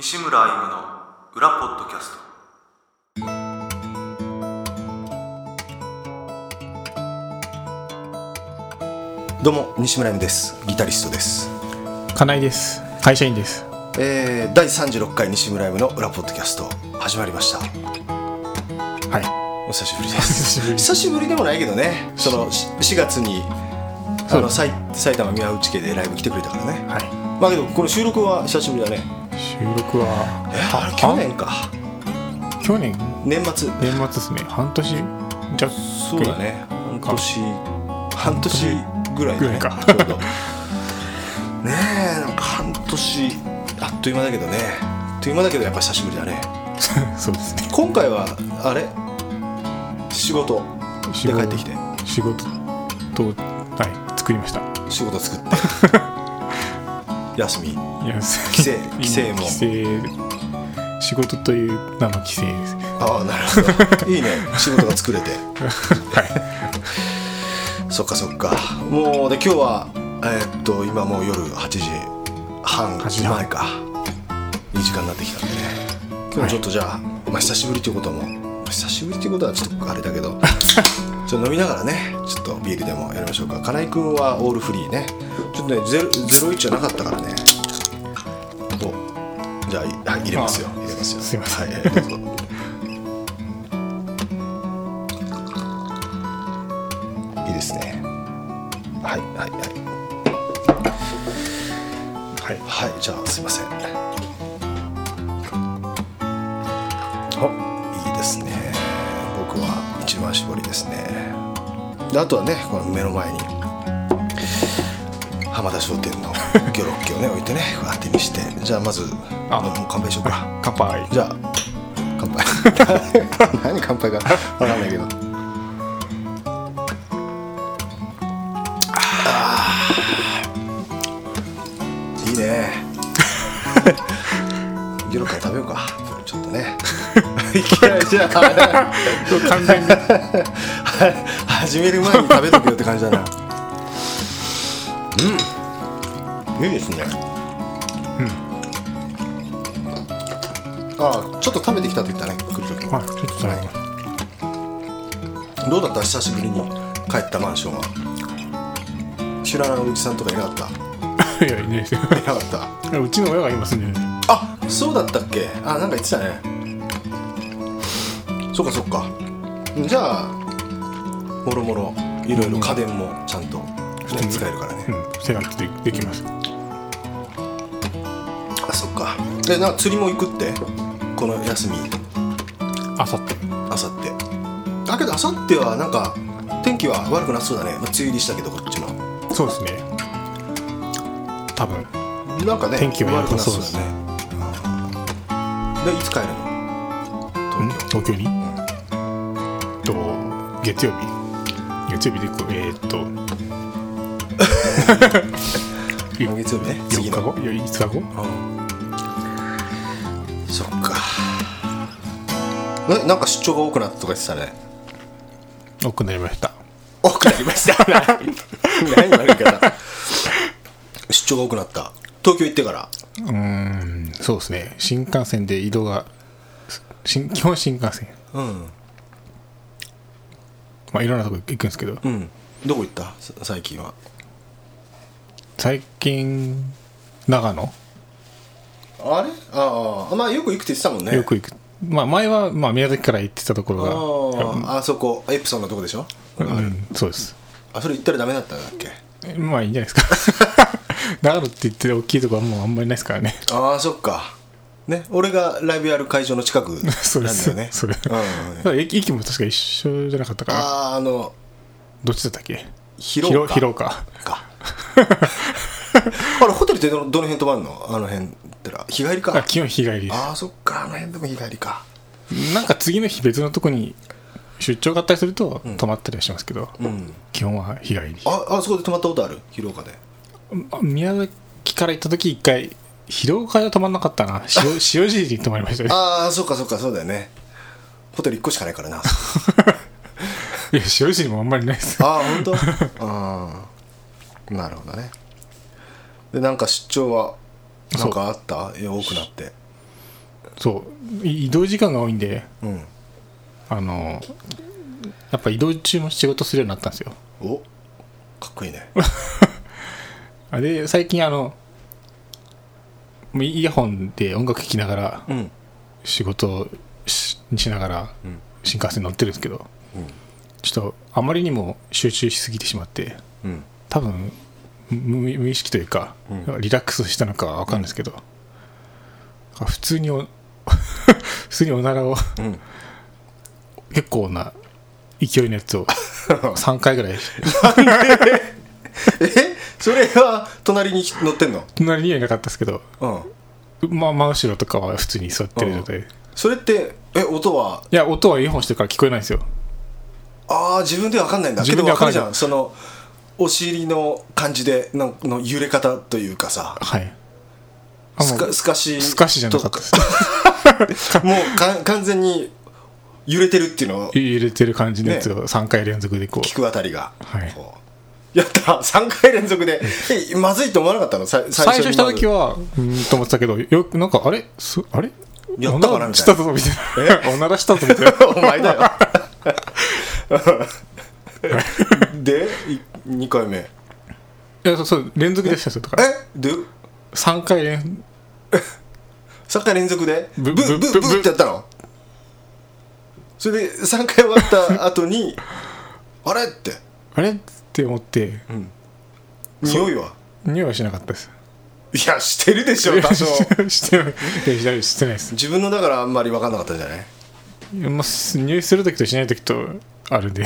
西村歩夢の裏ポッドキャスト。どうも、西村歩夢です。ギタリストです。金井です。会社員です。第36回西村歩夢の裏ポッドキャスト始まりました。はい、お久しぶりです。久しぶりでもないけどね、その4月に埼玉宮内家でライブ来てくれたからね。はい。まあけどこの収録は久しぶりだね。収録は去年か。去年年末ですね。半年じゃそうだね。半年ぐらいだね。ちょうどねえ、なんか半年あっという間だけどね。あっという間だけどやっぱ久しぶりだね。そうですね。今回はあれ仕事で帰ってきて仕事と、はい、作りました。仕事作って。帰省も仕事という名の帰省です。ああ、なるほど。いいね、仕事が作れて。はい。そっかそっか。もうで今日は今もう夜8時半前か。いい時間になってきたんでね。今日ちょっとじゃあ、久しぶりということも久しぶりということはちょっとあれだけど。ちょっと飲みながらね、ちょっとビールでもやりましょうか。金井くんはオールフリーね。ちょっとね、ゼロイチじゃなかったからね。じゃあ、入れますよ。入れますよ。すいません。はい、どうぞ。いいですね。はいはいはい。はいはい、じゃあすいません。あ、いいですね。僕は。一番絞りですね。であとはね、この目の前に浜田商店のギョロッケをね置いてね、当てにして、じゃあまずもう乾杯しようか。乾杯。じゃあ乾杯。何乾杯か分かんないけど。いいね。ギョロッケ食べようか。ちょっとね。いきなりじゃあ完全に始める前に食べとくよって感じだな。うん、いいですね。あ、ちょっと食べてきたって言ったね。はい。どうだった久しぶりに帰ったマンションは。知らないおじさんとかいなかった。いや、いねえ。いなかった。うちの親がいますね。あ、そうだったっけ。あ、なんか言ってたね。そっかそっか。じゃあもろもろいろいろ家電もちゃんと使えるからね。セレクトできます。あ、そっか。で、なんか釣りも行くってこの休み。あさって。だけどあさってはなんか天気は悪くなそうだね。まあ、梅雨入りしたけどこっちも。そうですね。多分。なんかね天気は悪くなそうですね。でいつ帰るの？東京に。月曜日で月曜日ね、4日後、5日後。そっか。なんか出張が多くなったとか言ってたね。多くなりました。何悪いから出張が多くなった。東京行ってから。そうですね。新幹線で移動が基本新幹線。まあ、いろんなとこ行くんですけど、どこ行った最近長野。あれ、ああ、まあよく行くって言ってたもんね。よく行く。まあ前はまあ宮崎から行ってたところが、あそこエプソンのとこでしょ。そうです。あ、それ行ったらダメだったんだっけ。まあいいんじゃないですか。長野って言って大きいとこはもうあんまりないですからね。ああ、そっかね、俺がライブやる会場の近くなんだよね。そうです。駅も確か一緒じゃなかったかな。どっちだったっけ？広岡。あれホテルってどの辺泊まるの？あの辺ってら日帰りか。あ、基本日帰りです。ああ、そっか。あの辺でも日帰りか。なんか次の日別のとこに出張があったりすると泊まったりはしますけど、基本は日帰り。あそこで泊まったことある？広岡で。宮崎から行った時一回。広岡は泊まんなかったな。塩尻に泊まりましたね。ああ、そうかそうだよね。ホテル1個しかないからな。いや、塩尻もあんまりないです。ああ、ほんと。ああ、なるほどね。で、なんか出張はなんかあった？多くなって。そう移動時間が多いんで、うん、やっぱ移動中も仕事するようになったんですよ。お、かっこいいね。で最近イヤホンで音楽聴きながら、うん、仕事しながら、うん、新幹線乗ってるんですけど、うん、ちょっとあまりにも集中しすぎてしまって、うん、多分無意識というか、うん、リラックスしたのかは分かるんですけど、うん、普通におならを、うん、結構な勢いのやつを3回ぐらいえ、それは隣に乗ってんの？隣にはいなかったですけど、うん、まあ、真後ろとかは普通に座ってる状態で、うん、それって音は？いや、音はイヤホンしてるから聞こえないんですよ。ああ、自分では分かんないんだ。自分では分かるじゃん、そのお尻の感じでの揺れ方というかさ、はい、スカシじゃなかったですもう完全に揺れてるっていうのを、揺れてる感じのやつを3回連続でこう、ね、聞くあたりが、はい、やった、3回連続でまずいと思わなかったの？最初した時はと思ってたけど、よくなんかあれやったかなみたいな、おならしたぞみたいなお前だよで2回目、いや、そう連続でしたよとか、で3回連続でブってやったの？それで3回終わった後にあれって思って、うん、匂いはしなかったです。いや、してるでしょ多少してないです。自分のだからあんまり分かんなかったんじゃない？まあ、匂いするときとしないときとあるんで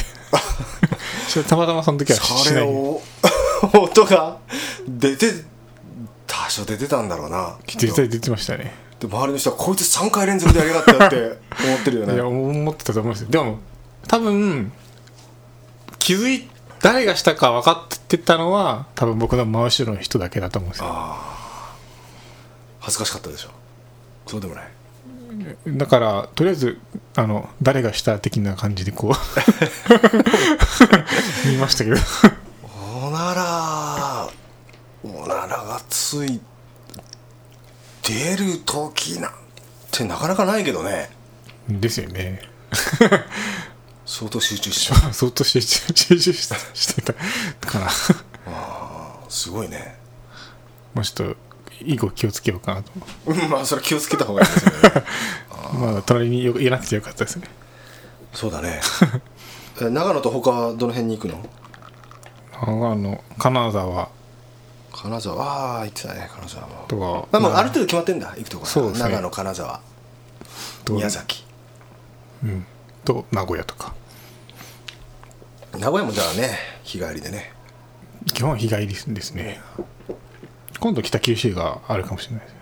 たまたまその時はしない。音が多少出てたんだろうな。絶対出てましたね。で、周りの人はこいつ3回連続でやりやがったって思ってるよねいや、思ってたと思うんですよ。でも多分誰がしたか分かってたのは多分僕の真後ろの人だけだと思うんですよ。あ、恥ずかしかったでしょ？そうでもない？だからとりあえず誰がした的な感じでこう見ましたけどおならがつい出る時なんてなかなかないけどね。ですよね相当集中してた相当集中してたかなあ、すごいね。もうちょっと以後気をつけようかなとまあそれ気をつけた方がいいですよねまあ隣にいなくてよかったですね。そうだね長野と他はどの辺に行くの？長野、金沢行ってたね。金沢もとか、まあ、ある程度決まってんだ、行くところ、ね、長野、金沢、宮崎、うん、と名古屋とか。名古屋もじゃあね、日帰りでね。基本日帰りですね。今度北九州があるかもしれないですよ。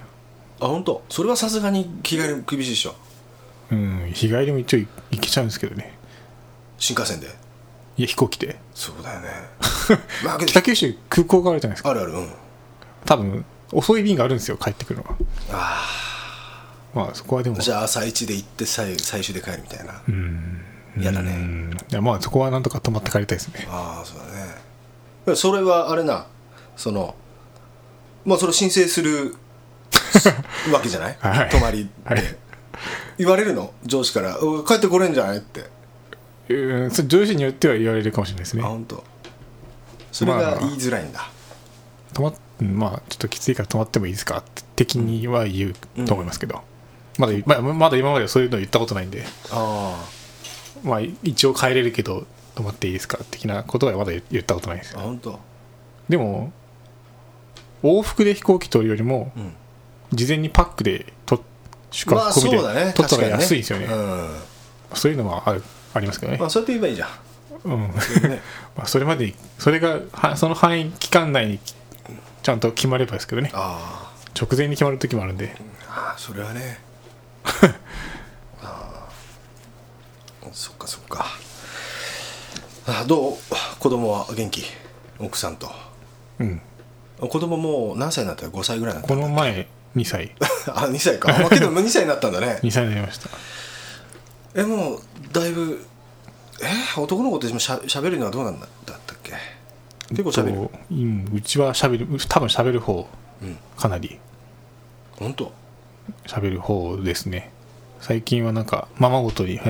あ、本当？それはさすがに日帰りも厳しいでしょ。うん、日帰りも一応行けちゃうんですけどね。新幹線で？いや、飛行機で。そうだよね北九州空港があるじゃないですか。あるある、うん、多分遅い便があるんですよ、帰ってくるのは。あ、まあそこはでもじゃあ朝一で行って最終で帰るみたいな。嫌だね。いや、まあそこはなんとか泊まって帰りたいですね。ああ、そうだね。それはあれな、まあ、それ申請するわけじゃない、はい、泊まりって、はい、言われるの？上司から帰ってこれんじゃないって。上司によっては言われるかもしれないですね。あ、本当。それが言いづらいんだ。まあ、ちょっときついから泊まってもいいですかって的には言うと思いますけど、うん、まだ今まではそういうの言ったことないんで、あ、まあ、一応帰れるけど泊まっていいですか的なことはまだ言ったことないですよ。あ、本当。でも往復で飛行機取るよりも、うん、事前にパックで宿泊込みで取ったら安いですよね。そういうのはありますけどね。まあ、そうやって言えばいいじゃん、うん、まあそれまでそれがその範囲期間内にちゃんと決まればですけどね。あ、直前に決まる時もあるんで。あ、それはねあ、そっかそっか。あ、どう？子供は元気？奥さんと。うん、子供もう何歳になったら？5歳ぐらいになった。この前2歳あ、2歳か。けど2歳になったんだね2歳になりました。もうだいぶ男の子って喋るのはどうなんだったっけ？結構喋る、うん、うちは多分喋る方、うん、かなり。本当？喋る方ですね。最近はなんかままごとに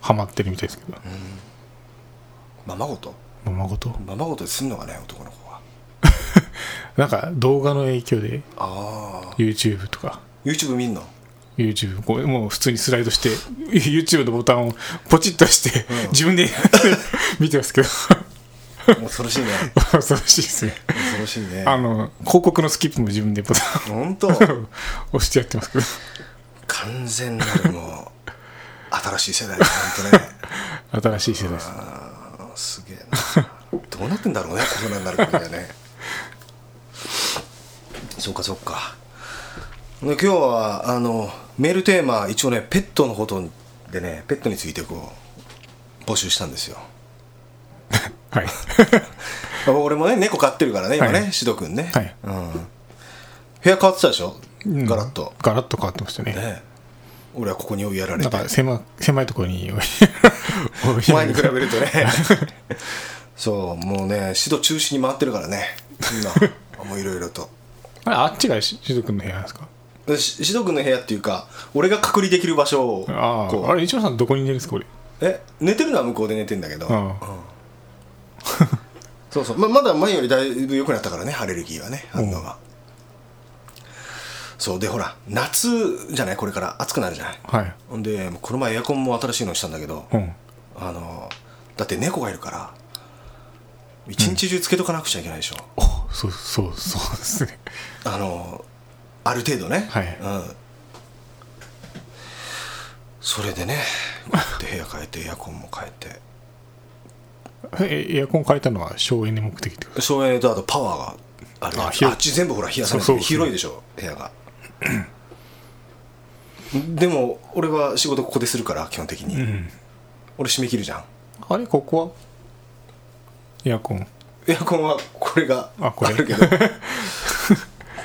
ハマってるみたいですけど、うん、ままごとですんのがね、男の子はなんか動画の影響で、あ、 YouTube とか YouTube 見んの、 YouTube こうもう普通にスライドしてYouTube のボタンをポチッとして、うん、自分で見てますけど恐ろしいね恐ろしいですね、恐ろしいね。広告のスキップも自分でボタン本当押してやってますけど、完全なるもう新しい世代だね本当ね、新しい世代です。あ、すげえなどうなってんだろうね、コロナになるからねそうかそうか。で、今日はメールテーマ、一応ねペットのことでね、ペットについてこう募集したんですよはい俺もね猫飼ってるからね今ね、はい、シド君ね、はい、うん、部屋変わってたでしょ、うん、ガラッと変わってました ね。俺はここに追いやられて、なんか 狭いところに前に比べるとねそうもうねシド中心に回ってるからね今もういろいろとあれ、あっちがシド君の部屋なんですか。シド君の部屋っていうか俺が隔離できる場所を、あれ一郎さんどこに寝るんですか。俺寝てるのは向こうで寝てんだけど、ああ、うんそうそう、 まだ前よりだいぶ良くなったからね、アレルギーはね、反応が。そうで、ほら夏じゃない、これから暑くなるじゃない、はい、でこの前エアコンも新しいのしたんだけど、うん、だって猫がいるから一日中つけとかなくちゃいけないでしょ、うん、そうですねある程度ね、はい、うん、それでねこうやって部屋変えてエアコンも変えてエアコン変えたのは省エネ目的ってこと。省エネとあとパワーがある。あっち全部ほら冷やされて、そうそう、広いでしょ部屋がでも俺は仕事ここでするから基本的に、うん、俺締め切るじゃん。あれ、ここはエアコンはこれがあるけどこ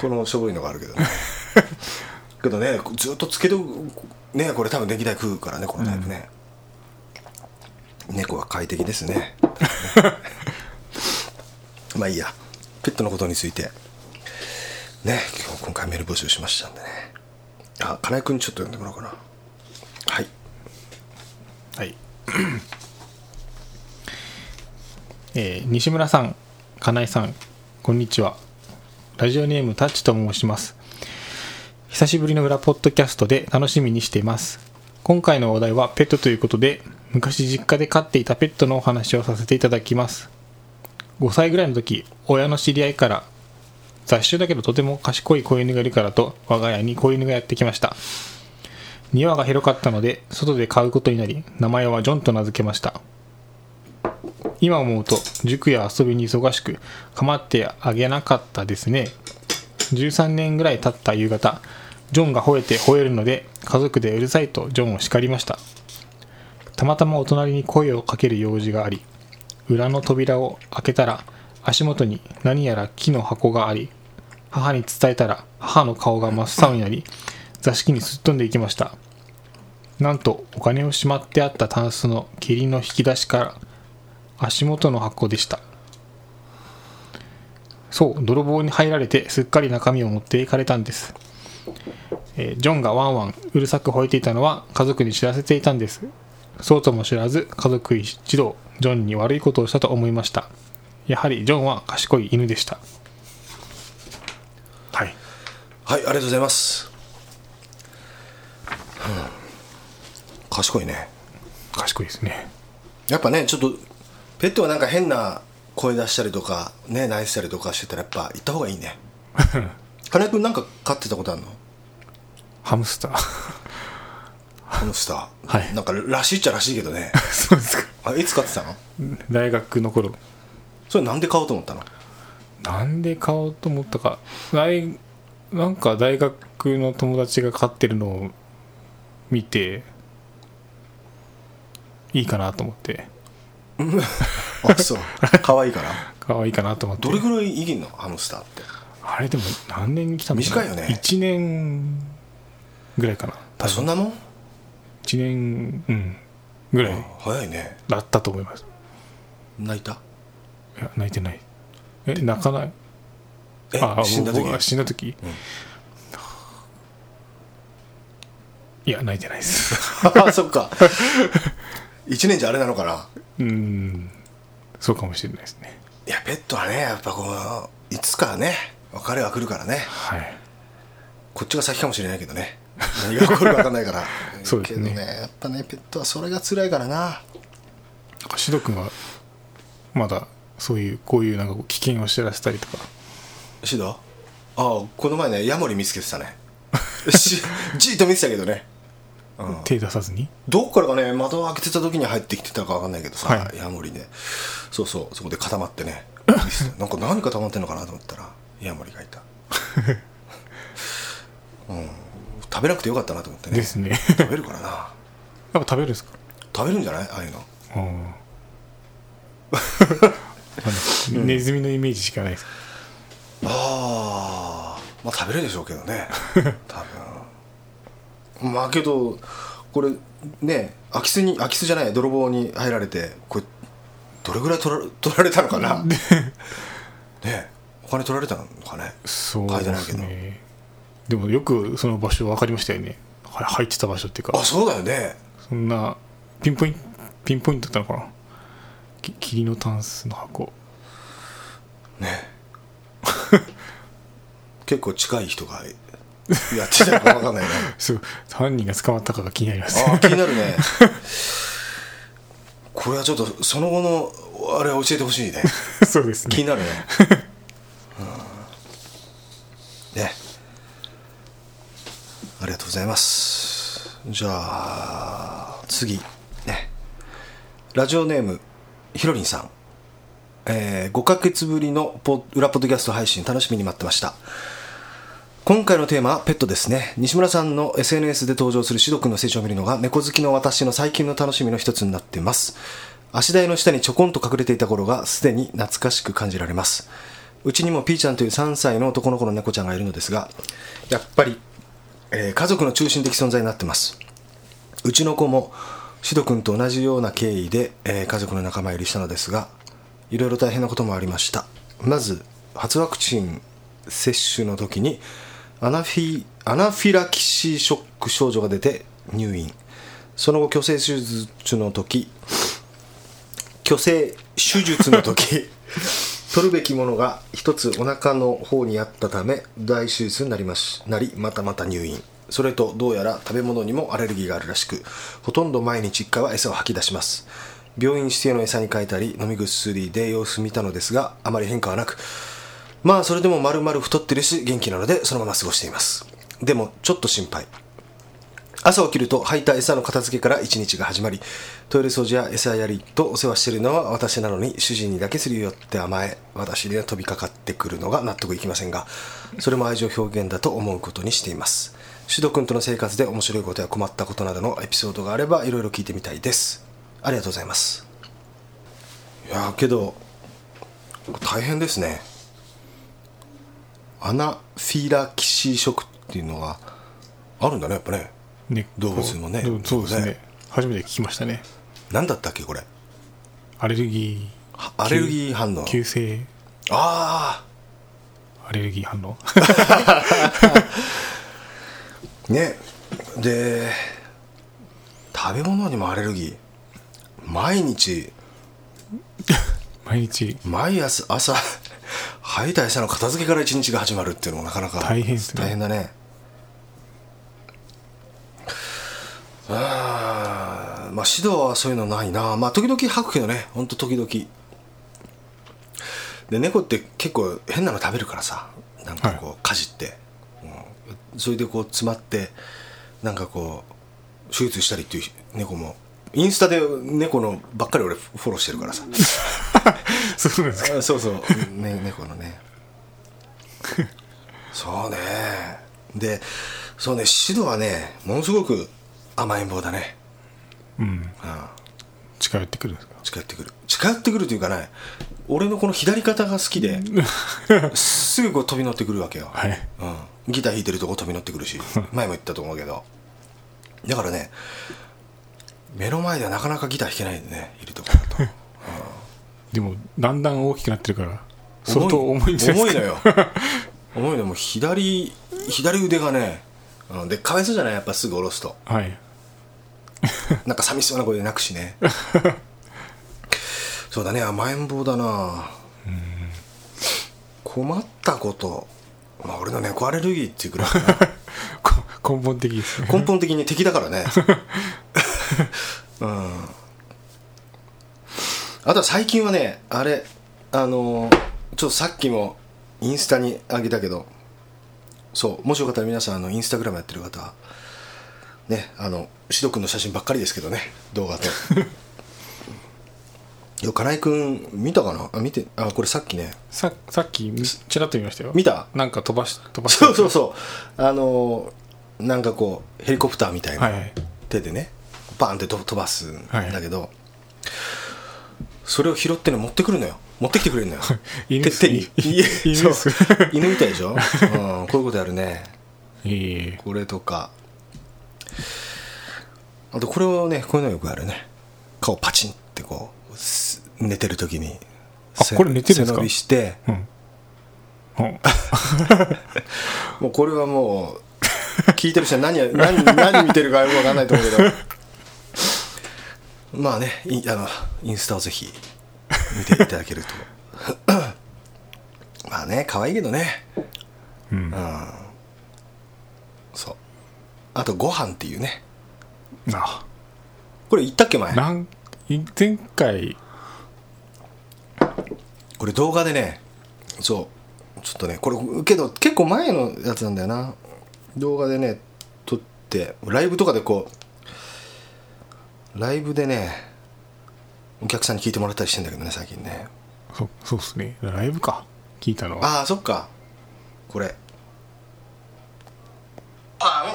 のしょぼいのがあるけどねけどね、ずっとつけとね、これ多分電気代食うからねこのタイプね、うん、猫は快適ですねまあいいや、ペットのことについてね、今回メール募集しましたんでね。あ、金井くんちょっと読んでもらおうかな。はいはい西村さん、金井さん、こんにちは。ラジオネームタッチと申します。久しぶりの裏ポッドキャストで楽しみにしています。今回のお題はペットということで、昔実家で飼っていたペットのお話をさせていただきます。5歳ぐらいの時、親の知り合いから雑種だけどとても賢い子犬がいるからと我が家に子犬がやってきました。庭が広かったので外で飼うことになり、名前はジョンと名付けました。今思うと塾や遊びに忙しく構ってあげなかったですね。13年ぐらい経った夕方、ジョンが吠えて吠えるので家族でうるさいとジョンを叱りました。たまたまお隣に声をかける用事があり、裏の扉を開けたら足元に何やら木の箱があり、母に伝えたら母の顔が真っ青になり、座敷にすっ飛んでいきました。なんとお金をしまってあったタンスの霧の引き出しから足元の箱でした。そう、泥棒に入られてすっかり中身を持っていかれたんです。ジョンがワンワンうるさく吠えていたのは家族に知らせていたんです。そうとも知らず家族一同ジョンに悪いことをしたと思いました。やはりジョンは賢い犬でした。はいはい、ありがとうございます、うん、賢いね、賢いですね。やっぱね、ちょっとペットはなんか変な声出したりとかね、泣いてたりとかしてたらやっぱ行った方がいいね金井君なんか飼ってたことあるの。ハムスター、はい、なんからしいっちゃらしいけどねそうですか。あ、いつ買ってたの。大学の頃。それなんで買おうと思ったの。なんで買おうと思ったか、なんか大学の友達が飼ってるのを見ていいかなと思ってあ、そう、かわいいかなかわいいかなと思って。どれぐらい生きんのハムスターって。あれでも何年に来たのかな。短いよね。1年ぐらいかな。あ、そんなもん。1年、うん、ぐらい早いねだったと思います。泣いた。いや、泣いてない。泣かない。死んだ時、うん、いや、泣いてないですあ、そっか1年じゃあれなのかな。そうかもしれないですね。いや、ペットはね、やっぱこういつかね、別れは来るからね、はい、こっちが先かもしれないけどね、何が起こるか分かんないからそうですね、けどね、やっぱね、ペットはそれが辛いからな。シド君はまだそういうこういうなんか危険を知らせたりとか。シド、あ、この前ね、ヤモリ見つけてたねじっと見てたけどね、うん、手出さずに。どこからかね、窓を開けてた時に入ってきてたか分かんないけどさ、はい、ヤモリね、そうそう、そこで固まってねなんか何固まってんのかなと思ったらヤモリがいた、うん、食べなくてよかったなと思ってね。ですね食べるからな。やっぱ食べるんですか。食べるんじゃない、ああいうの。ネズミのイメージしかないです。ああ、まあ食べるでしょうけどね多分。まあけどこれね、空き巣じゃない、泥棒に入られて、これどれぐらい取られたのかなねえ、お金取られたのかね。そうですね。でもよくその場所分かりましたよね、入ってた場所っていうか。あ、そうだよね。そんなピンポイントだったのかな。霧のタンスの箱ね結構近い人がやってたのか分かんないなそう、犯人が捕まったかが気になります。あ、気になるねこれはちょっとその後のあれ教えてほしいねそうですね、気になるねね、ありがとうございます。じゃあ次ね、ラジオネームひろりんさん、5ヶ月ぶりの裏ポッドキャスト配信楽しみに待ってました。今回のテーマはペットですね。西村さんの SNS で登場するシド君の成長を見るのが猫好きの私の最近の楽しみの一つになっています。足台の下にちょこんと隠れていた頃がすでに懐かしく感じられます。うちにもピーちゃんという3歳の男の子の猫ちゃんがいるのですが、やっぱり、家族の中心的存在になってます。うちの子もシド君と同じような経緯で、家族の仲間入りしたのですが、いろいろ大変なこともありました。まず初ワクチン接種の時にアナフィラキシーショック症状が出て入院。その後去勢手術の時取るべきものが一つお腹の方にあったため大手術になりまた入院。それとどうやら食べ物にもアレルギーがあるらしく、ほとんど毎日1回は餌を吐き出します。病院指定の餌に変えたり飲み薬で様子見たのですが、あまり変化はなく、まあそれでも丸々太ってるし元気なのでそのまま過ごしています。でもちょっと心配。朝起きると吐いた餌の片付けから一日が始まり、トイレ掃除や餌やりとお世話してるのは私なのに、主人にだけすり寄って甘え、私には飛びかかってくるのが納得いきませんが、それも愛情表現だと思うことにしています。シド君との生活で面白いことや困ったことなどのエピソードがあればいろいろ聞いてみたいです。ありがとうございます。いやけど大変ですね。アナフィラキシーショックっていうのはあるんだね、やっぱね、動物もね。そうですね、初めて聞きましたね。何だったっけこれ。アレルギー反応、急性、ああ、アレルギー反応ね。で、食べ物にもアレルギー、毎日毎朝吐いた餌の片付けから一日が始まるっていうのもなかなか大変ですね。大変だね。あ、まあシドはそういうのないな。まあ時々吐くけどね、ほんと時々で、猫って結構変なの食べるからさ、なんかこう、はい、かじって、うん、それでこう詰まってなんかこう手術したりっていう猫も、インスタで猫のばっかり俺フォローしてるからさそうなんですか。そうそう、ね、猫のねそうね。で、そうね、シドはねものすごく甘えん坊だね。うん。ああ、近寄ってくるんですか。近寄ってくるというかね、俺のこの左肩が好きで、すぐこう飛び乗ってくるわけよ。はい。うん。ギター弾いてるとこ飛び乗ってくるし、前も言ったと思うけど。だからね、目の前ではなかなかギター弾けないんでね、いるところだと。うん、でもだんだん大きくなってるから、相当重いんじゃないですか。重いのよ。もう左腕がね、でかわいそうじゃない、やっぱすぐ下ろすと、はい、なんか寂しそうな声で泣くしねそうだね、甘えん坊だな。うん、困ったこと、まあ、俺の猫アレルギーっていうくらいかな根本的ですね、根本的に敵だからね、うん、あとは最近はね、あれちょっとさっきもインスタにあげたけど、そう、もしよかったら皆さんインスタグラムやってる方ね、シド君の写真ばっかりですけどね、動画と金井君見たかな、あ、見て、あ、これさっきね、さっきちらっと見ましたよ。見た、なんか飛ばしてそうそうそう、なんかこうヘリコプターみたいな手でねバーンって飛ばすんだけど、はい、それを拾ってね持ってきてくれるのよ犬みたいでしょ、うん、こういうことやるねこれとか、あとこれをね、こういうのよくあるね、顔パチンってこう寝てる時に、あ、これ寝てるんですか、背伸びして、うんうん、もうこれはもう聞いてる人は 何見てるかよく分かんないと思うけどまあね、インスタをぜひ見ていただけるとまあね、可愛いけどね、うん、うん、そう、あとご飯っていうね、あ、これ言ったっけ前、前回これ動画でね、そうちょっとね、これけど結構前のやつなんだよな、動画でね撮って、ライブとかでこうライブでねお客さんに聞いてもらったりしてんだけどね、最近ね、そうっすね、ライブか聞いたのは、ああ、そっか、これあん、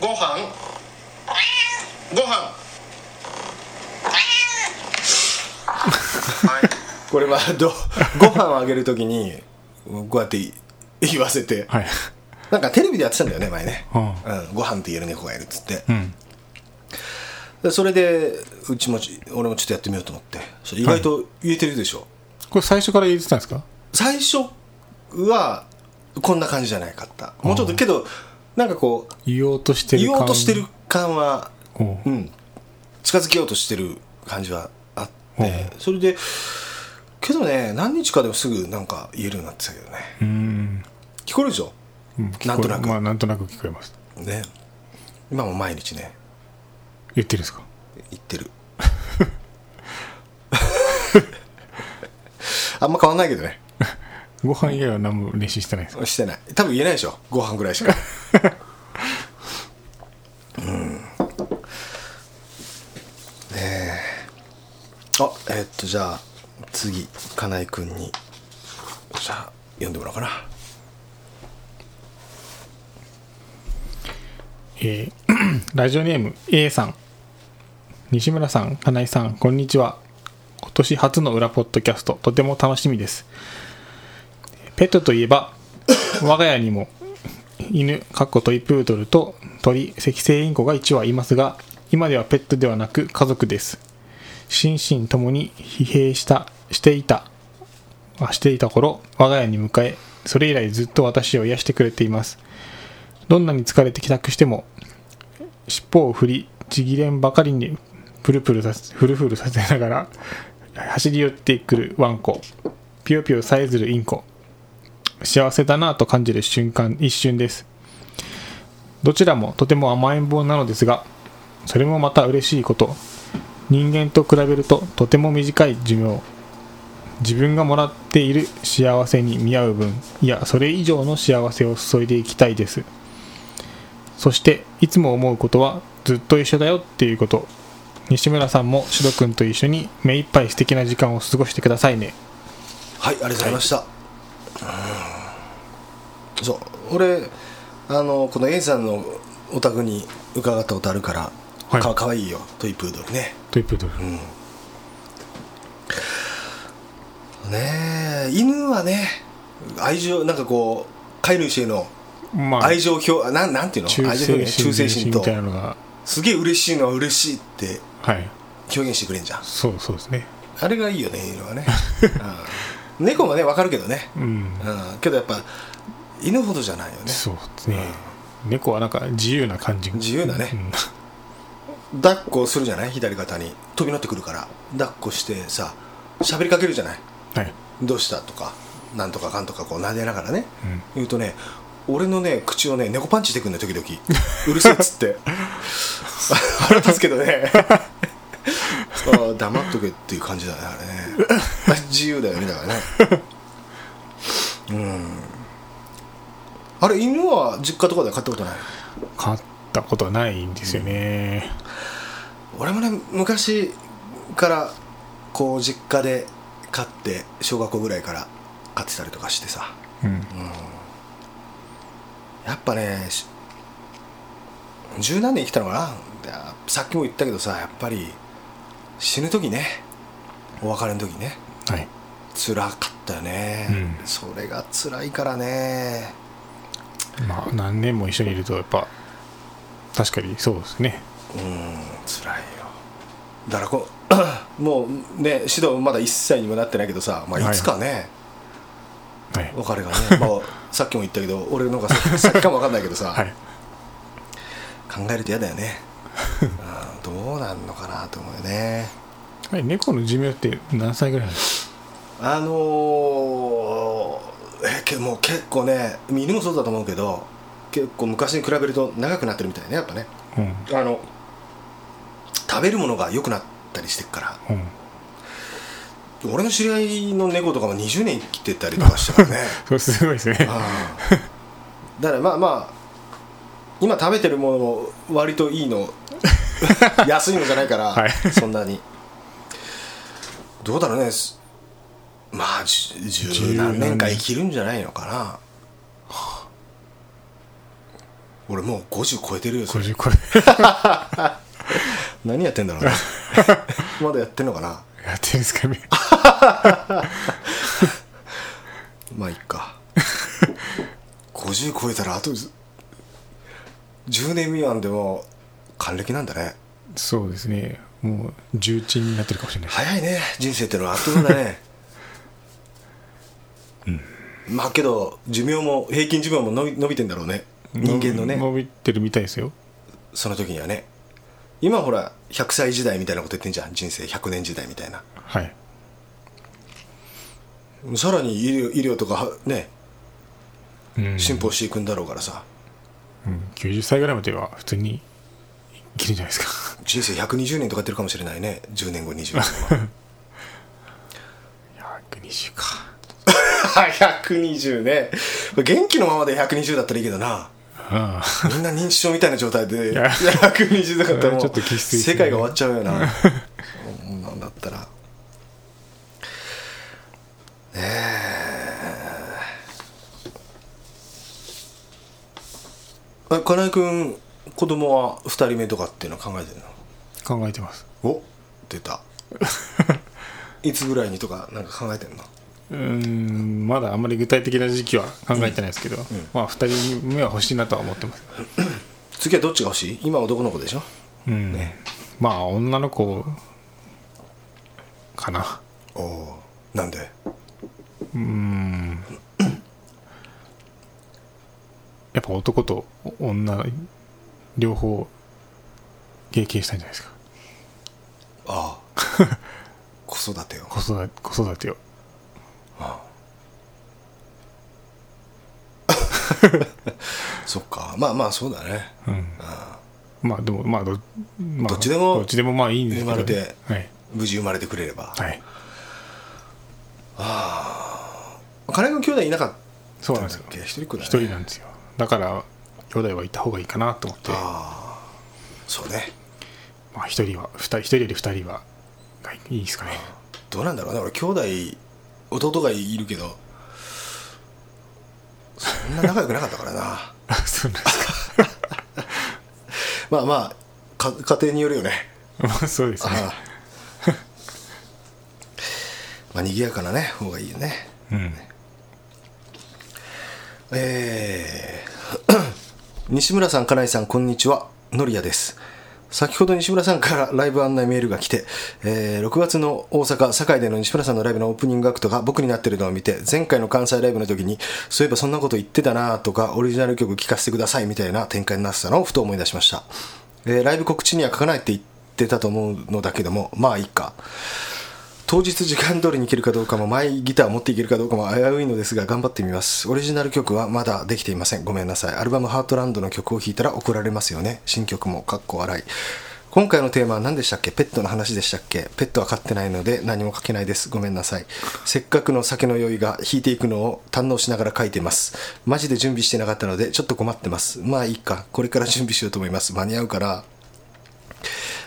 ご飯はいこれはご飯をあげるときにこうやって言わせて、はい、なんかテレビでやってたんだよね前ね、うんうん、ご飯って言える猫がいるっつって、うん、でそれでうちも俺もちょっとやってみようと思って、それ意外と言えてるでしょ、はい、これ最初から言えてたんですか、最初はこんな感じじゃないかった、もうちょっとけどなんかこう言おうとしてる感は、うん、近づけようとしてる感じはあって、それでけどね、何日かでもすぐなんか言えるようになってたけどね、うん、聞こえるでしょ、なんとなく、まあ、なんとなく聞こえますね。今も毎日ね言ってるんですか、言ってるあんま変わんないけどねご飯以外は何も練習してないですか、してない、多分言えないでしょ、ご飯ぐらいしかうんねえ、あ、じゃあ次金井くんにじゃあ読んでもらおうかな。ラジオネーム A さん、西村さん、金井さん、こんにちは。今年初の裏ポッドキャスト、とても楽しみです。ペットといえば我が家にも犬かっこトイプードルと鳥、赤星インコが1羽いますが、今ではペットではなく家族です。心身ともに疲弊していた頃、我が家に迎え、それ以来ずっと私を癒してくれています。どんなに疲れて帰宅しても尻尾を振り、ちぎれんばかりにフルフルさせながら走り寄ってくるワンコ、ピヨピヨさえずるインコ、幸せだなぁと感じる瞬間、一瞬です。どちらもとても甘えん坊なのですが、それもまた嬉しいこと、人間と比べるととても短い寿命、自分がもらっている幸せに見合う分、いやそれ以上の幸せを注いでいきたいです。そしていつも思うことは、ずっと一緒だよっていうこと。西村さんもシドくんと一緒に目いっぱい素敵な時間を過ごしてくださいね。はい、ありがとうございました、はい、うん、そう、俺この A さんのお宅に伺ったことあるから、はい、かわいいよトイプードルね、トイプードル、うん、ねえ、犬はね愛情、なんかこう飼い主へのまあ、愛情表、なんていうの、忠誠心とみたいなのが、すげえ嬉しいのは嬉しいって表現してくれんじゃん、はい、そうですね、あれがいいよね、犬はね猫もね分かるけどね、うん、けどやっぱ犬ほどじゃないよね、そうですね、猫はなんか自由な感じ、自由だね、うん、抱っこするじゃない、左肩に飛び乗ってくるから抱っこしてさ、喋りかけるじゃない、はい、どうしたとかなんとかかんとかこう撫でながらね、うん、言うとね、俺のね口をね猫パンチしてくんね、時々うるせえっつって腹立つけどね黙っとけっていう感じだね、あれね自由だよね、だからねうん、あれ犬は実家とかで飼ったことない？飼ったことないんですよね、うん、俺もね昔からこう実家で飼って、小学校ぐらいから飼ってたりとかしてさ、うん、うん、やっぱね十何年生きたのかな、さっきも言ったけどさ、やっぱり死ぬ時ね、お別れの時ね、はい、辛かったよね、うん、それが辛いからね、まあ何年も一緒にいるとやっぱ確かにそうですね、うん、辛いよ。だからこうもうね、指導まだ1歳にもなってないけどさ、まあ、いつかね、はいはい、別れがね、まあ、さっきも言ったけど俺の方が先かも分かんないけどさ、はい、考えると嫌だよねあ、どうなんのかなと思うよね、はい、猫の寿命って何歳ぐらいなんですか？もう結構ね、犬もそうだと思うけど結構昔に比べると長くなってるみたいね、やっぱね、うん、食べるものが良くなったりしてるから、うん、俺の知り合いの猫とかも20年生きてたりとかしたからねすごいですねだからまあまあ今食べてるものも割といいの安いのじゃないから、はい、そんなにどうだろうね、まあ十何年か生きるんじゃないのかな、はあ、俺もう50超えてるよ、50超え何やってんだろうねまだやってんのかな、やってるんですかねまあいっか50超えたらあと10年未満でも還暦なんだね。そうですね、もう重鎮になってるかもしれない。早いね、人生ってのはあっという間だね、うん、まあけど寿命も平均寿命も伸びてんだろうね、人間のね、伸びてるみたいですよ、その時にはね。今ほら100歳時代みたいなこと言ってんじゃん、人生100年時代みたいな、はい、さらに医療とかね、うん、進歩していくんだろうからさ、うん、90歳ぐらいまでは普通に生きるんじゃないですか。人生120年とか言ってるかもしれないね、10年後20年は120か120ね、元気のままで120だったらいいけどな、ああみんな認知症みたいな状態で120だったらもう世界が終わっちゃうよななんだったらねえ、金井君子供は2人目とかっていうのは考えてるの？考えてます。お、出たいつぐらいにとかなんか考えてるの？まだあんまり具体的な時期は考えてないですけど、うんうん、まあ2人目は欲しいなとは思ってます次はどっちが欲しい？今は男の子でしょ、うんね、まあ女の子かな。お、なんで？やっぱ男と女両方経験したいんじゃないですか。ああ子育てを子育てをそっか、まあまあそうだね、うん、まあでもまあ どっちでもまあいいんですけど、生まれて、はい、無事生まれてくれれば、はい、ああ金井君兄弟いなかったんだっけ？一人くらい、ね、1人なんですよ。だから兄弟はいた方がいいかなと思って。ああそうね、まあ一人は一人より2人はいいですかね。どうなんだろうね、俺兄弟弟がいるけどそんな仲良くなかったからなそうなんですかまあまあ家庭によるよねまあそうですねまあ賑やかなね方がいいよね、うん、西村さん、金井さん、こんにちは。のりやです。先ほど西村さんからライブ案内メールが来て、6月の大阪堺での西村さんのライブのオープニングアクトが僕になってるのを見て、前回の関西ライブの時にそういえばそんなこと言ってたなとか、オリジナル曲聴かせてくださいみたいな展開になってたのをふと思い出しました。ライブ告知には書かないって言ってたと思うのだけども、まあいいか。当日時間通りに行けるかどうかも、マイギターを持っていけるかどうかも危ういのですが頑張ってみます。オリジナル曲はまだできていません。ごめんなさい。アルバムハートランドの曲を弾いたら怒られますよね。新曲もかっこ笑い。今回のテーマは何でしたっけ？ペットの話でしたっけ？ペットは飼ってないので何も書けないです。ごめんなさい。せっかくの酒の酔いが引いていくのを堪能しながら書いてます。マジで準備してなかったのでちょっと困ってます。まあいいか。これから準備しようと思います。間に合うから。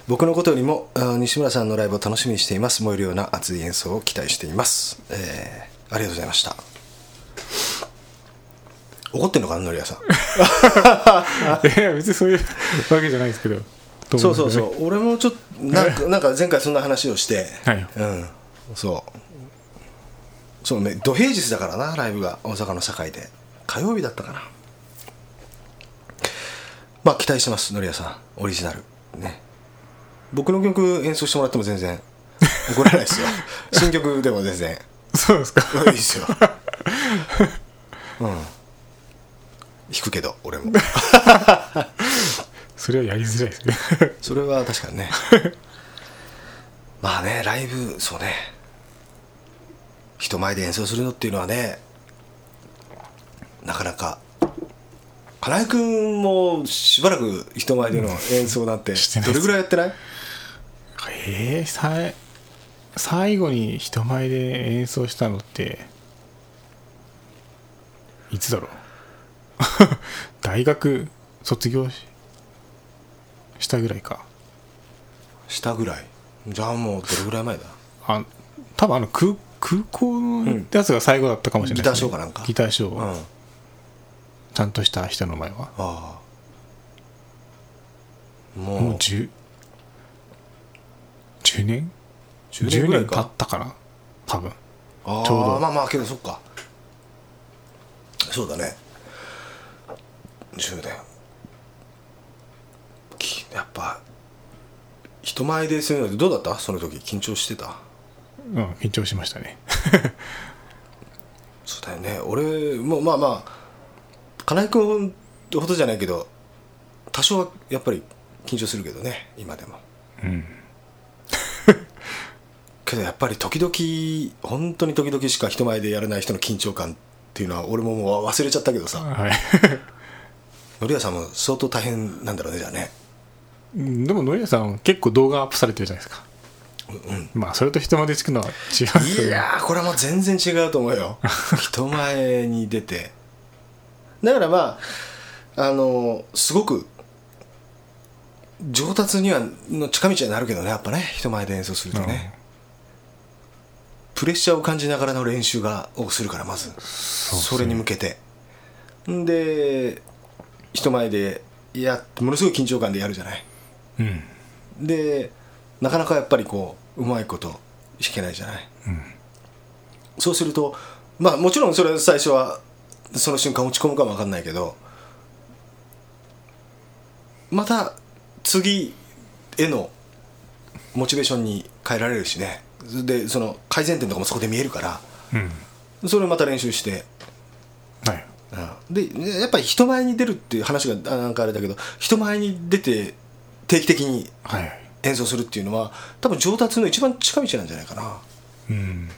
僕のことよりも西村さんのライブを楽しみにしています。燃えるような熱い演奏を期待しています。ありがとうございました。怒ってんのかな、ノリアさん。いや別にそういうわけじゃないですけど。そうそうそう。俺もちょっとなんか前回そんな話をして、はい、うん、そうね、土平日だからな、ライブが大阪の堺で火曜日だったかな。まあ期待してます、ノリアさん、オリジナルね。僕の曲演奏してもらっても全然怒らないですよ。新曲でも全然。そうですか。いいですよ。うん。弾くけど俺も。それはやりづらいですね。それは確かにね。まあね、ライブ、そうね、人前で演奏するのっていうのはね、なかなか。金井君もしばらく人前での演奏なんてどれぐらいやってない？最後に人前で演奏したのっていつだろう。大学卒業したぐらいか。したぐらい。じゃあもうどれぐらい前だ。多分空港のやつが最後だったかもしれないですね、うん、ギターショーかなんか。ギターショー、うん、ちゃんとした人の前は。ああ、もう10年ぐらい経ったかな多分。ああ、ちょうど。まあまあけどそっか、そうだね、10年。やっぱ人前でするのってどうだった？その時緊張してた？うん、緊張しましたね。そうだよね。俺もまあまあ金井君ほどじゃないけど多少はやっぱり緊張するけどね、今でも、うん、けどやっぱり時々、本当に時々しか人前でやらない人の緊張感っていうのは俺ももう忘れちゃったけどさ、はい、のりやさんも相当大変なんだろうね、じゃあね。でものりやさん結構動画アップされてるじゃないですか、うん、まあそれと人前でつくのは違うけど。いやこれはもう全然違うと思うよ。人前に出てだからまあすごく上達にはの近道になるけどね、やっぱね、人前で演奏するとね、うん、プレッシャーを感じながらの練習をするから、まず それに向けてで人前でやってものすごい緊張感でやるじゃない、うん、でなかなかやっぱりこううまいこと弾けないじゃない、うん、そうするとまあもちろんそれ最初はその瞬間落ち込むかも分かんないけど、また次へのモチベーションに変えられるしね。でその改善点とかもそこで見えるから、うん、それをまた練習して、はい、でやっぱり人前に出るっていう話がなんかあれだけど、人前に出て定期的に演奏するっていうのは多分上達の一番近道なんじゃないかな、うん、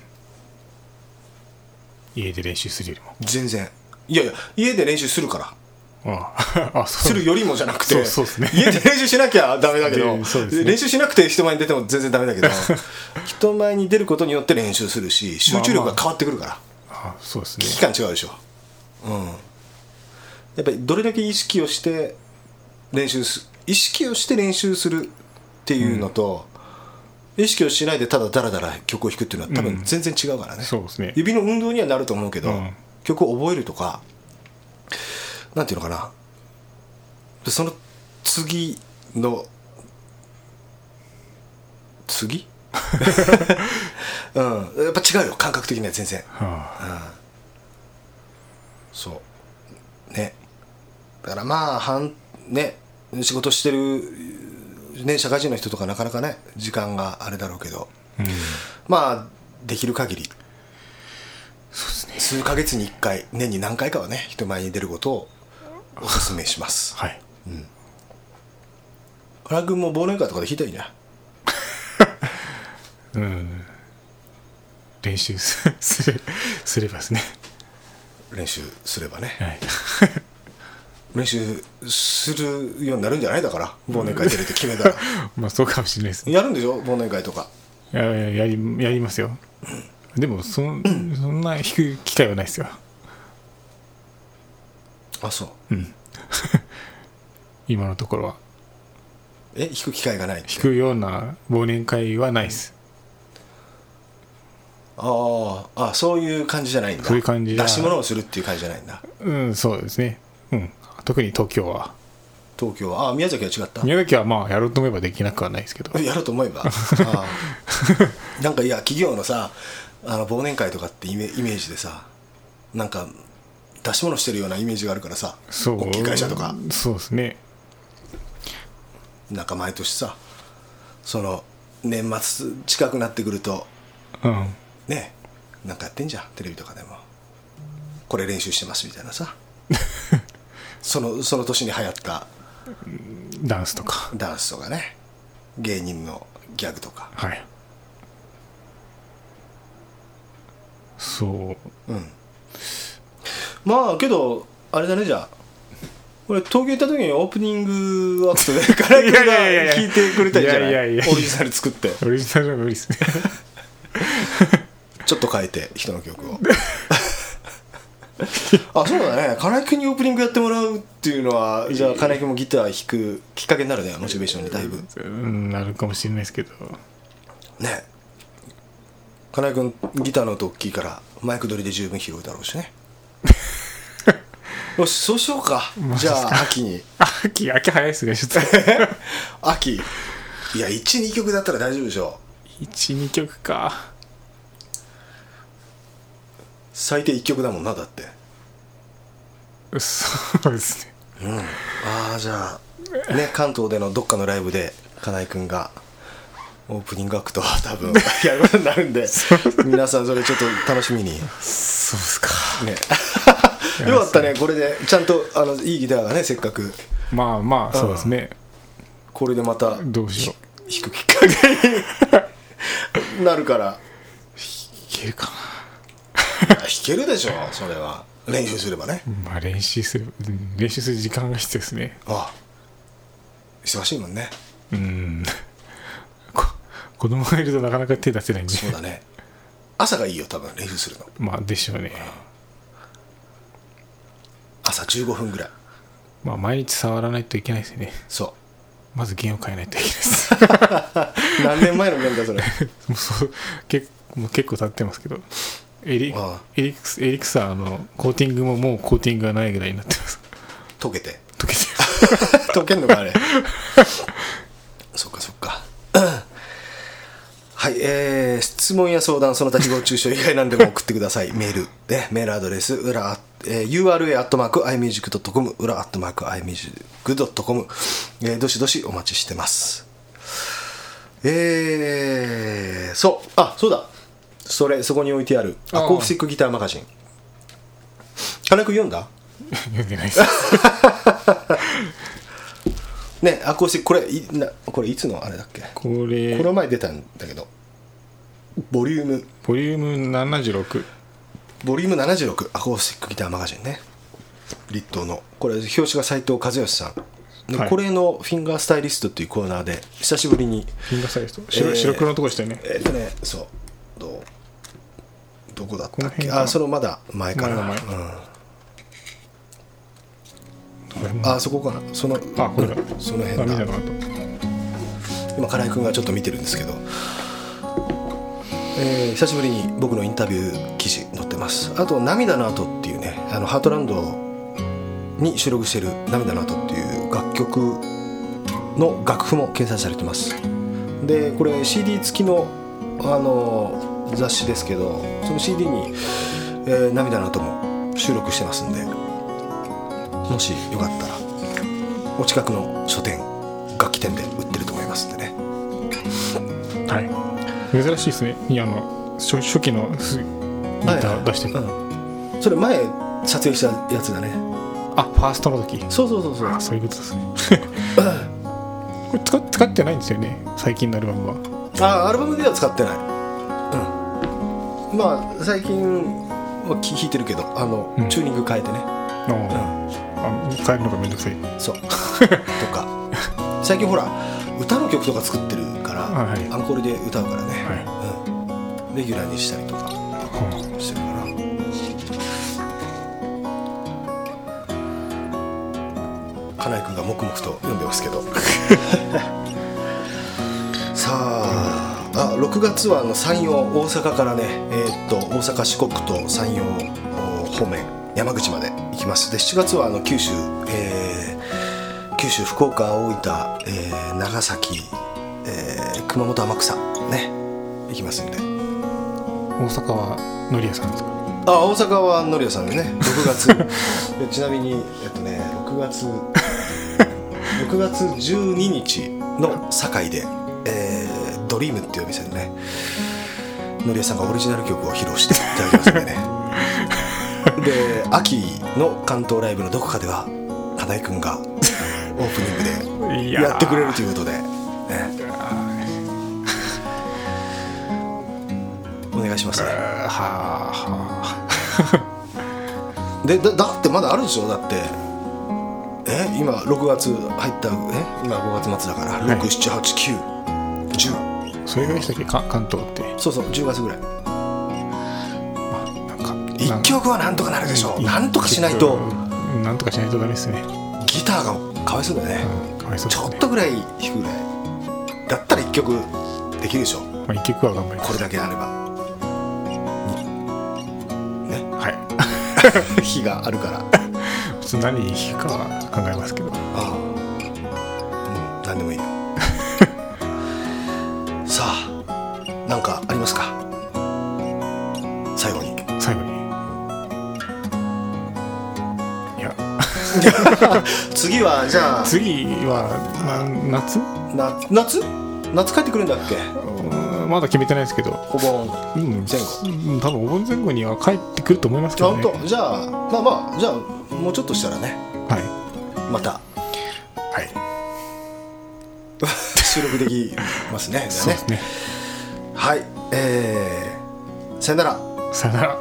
家で練習するよりも全然。いやいや、家で練習するから。あ、そう するよりもじゃなくて、そうですね、家で練習しなきゃダメだけど、そうです、ね、練習しなくて人前に出ても全然ダメだけど人前に出ることによって練習するし、集中力が変わってくるから、まあまあ、あ、そうですね、危機感違うでしょ、うん、やっぱりどれだけ意識をして練習するっていうのと、うん、意識をしないでただダラダラ曲を弾くっていうのは多分全然違うからね、うん、そうですね、指の運動にはなると思うけど、うん、曲を覚えるとかなんていうのかな、その次、うん、やっぱ違うよ、感覚的には全然、はあ、うん、そうね。だからまあね、仕事してるね、社会人の人とかなかなかね時間があれだろうけど、うん、まあできる限りそうですね、数ヶ月に1回年に何回かはね人前に出ることをお勧めしますはい、うん、原君も忘年会とかで弾いたらいいんじゃないうん練習 すればですね練習すればね、はい、練習するようになるんじゃないだから忘年会出るって決めたらまあそうかもしれないです、ね、やるんでしょ忘年会とかやりますよ、うん、でもそんな弾く機会はないですよあそう、うん、今のところは弾く機会がない弾くような忘年会はないです、うんああそういう感じじゃないんだそういう感じ出し物をするっていう感じじゃないんだうんそうですね、うん、特に東京はあ宮崎は違った宮崎はまあやろうと思えばできなくはないですけどやろうと思えばあなんかいや企業のさ忘年会とかってイメージでさなんか出し物してるようなイメージがあるからさそう大きい会社とかそうですねなんか毎年さその年末近くなってくるとうんねえなんかやってんじゃんテレビとかでもこれ練習してますみたいなさその年に流行ったダンスとかね芸人のギャグとかはいそううんまあけどあれだねじゃあ俺東京行った時にオープニングアクトでからくんが弾いてくれたんじゃないオリジナル作ってオリジナルは無理ですねちょっと変えて人の曲をあそうだね金井君にオープニングやってもらうっていうのはじゃあ金井君もギター弾くきっかけになるねモチベーションにだいぶ、うん、なるかもしれないですけどね金井君ギターの音大きいからマイク取りで十分拾うだろうしねよしそうしようかじゃあ秋に秋早いですねちょっと秋いや 1,2 曲だったら大丈夫でしょ 1,2 曲か最低1曲だもんなだってそうですね、うん、ああじゃあ、ね、関東でのどっかのライブで金井くんがオープニングアクトは多分やることになるんで皆さんそれちょっと楽しみにそうですか、ね、よかったねこれでちゃんといいギターがねせっかくまあまあそうですねこれでまたどうしよう弾くきっかけになるから弾けるかな弾けるでしょそれは練習すればね、まあ、練習する時間が必要ですねああ忙しいもんねうん子供がいるとなかなか手出せないんでそうだね朝がいいよ多分練習するのまあでしょうね、うん、朝15分ぐらいまあ毎日触らないといけないですねそうまず弦を変えないといけないです何年前の弦だそれもうそう結構経ってますけどエリクサーのコーティングももうコーティングがないぐらいになってます溶けて溶けんのかあれそっかはい、質問や相談その他誹謗中傷以外何でも送ってくださいメールで、メールアドレスura@imusic.com ura@imusic.com どしどしお待ちしてますそうだそこに置いてあるアコースティックギターマガジン金井君読んだ読んでないですねアコースティックこれいつのあれだっけこれ前出たんだけどボリューム76アコースティックギターマガジンねリットーのこれ表紙が斉藤和義さんではい、これのフィンガースタイリストっていうコーナーで久しぶりにフィンガースタイリスト白黒のとこでしたよねねそうどこだったっけあそのまだ前かな前、うん、あそこかなそのあこれだ、うん、その辺だ今金井くんがちょっと見てるんですけど、久しぶりに僕のインタビュー記事載ってますあと涙の後っていうねハートランドに収録している涙の後っていう楽曲の楽譜も掲載されてますでこれ CD 付きの、雑誌ですけどその CD に、涙の後も収録してますんでもしよかったらお近くの書店楽器店で売ってると思います。はい、珍しいですね。いや初期のギター出してる、はいはいうん、それ前撮影したやつだね。あファーストの時。そうあそういうことですねこれ使ってないんですよね最近のアルバムは。あアルバムでは使ってない、うん、まあ最近は弾いてるけどうん、チューニング変えてね変えるのがめんどくさいそうとか最近ほら歌の曲とか作ってるから、はいはい、アンコールで歌うからね、はいうん、レギュラーにしたりとかしてるから、うん、金井くんが黙々と読んでますけどさあ、うん、6月は山陽大阪からね、大阪四国と山陽方面山口まで行きます。で7月は九州、九州、福岡、大分、長崎、熊本、天草ね行きますんで。大阪はのり屋さんですか。あ大阪はのり屋さんでね6月でちなみに6月12日の堺で、ドリームっていうお店でねのり屋さんがオリジナル曲を披露していただきますんでねで秋の関東ライブのどこかでは金井くんがオープニングでやってくれるということで、ね、お願いしますね。で だってまだあるでしょ。だって今6月入った今5月末だから、はい、6、7、8、9、10それぐらいでしたっけ関東ってそう10月ぐらい、まあ、1曲はなんとかなるでしょ。なんとかしないとダメですね。ギターがかわいそうだね、うん、かわいそうですね。ちょっとぐらい弾くぐらいだったら1曲できるでしょ、まあ、1曲は頑張ります。これだけあればねはい日があるから普通何に弾くかは考えますけどああ、うん、何でもいいよさあ何かありますか最後に次は夏帰ってくるんだっけ。まだ決めてないですけどお盆前後、うん、多分お盆前後には帰ってくると思いますけどね。本当じゃあまあじゃあもうちょっとしたらねはいまたはい収録できますねそうですねはいさよなら。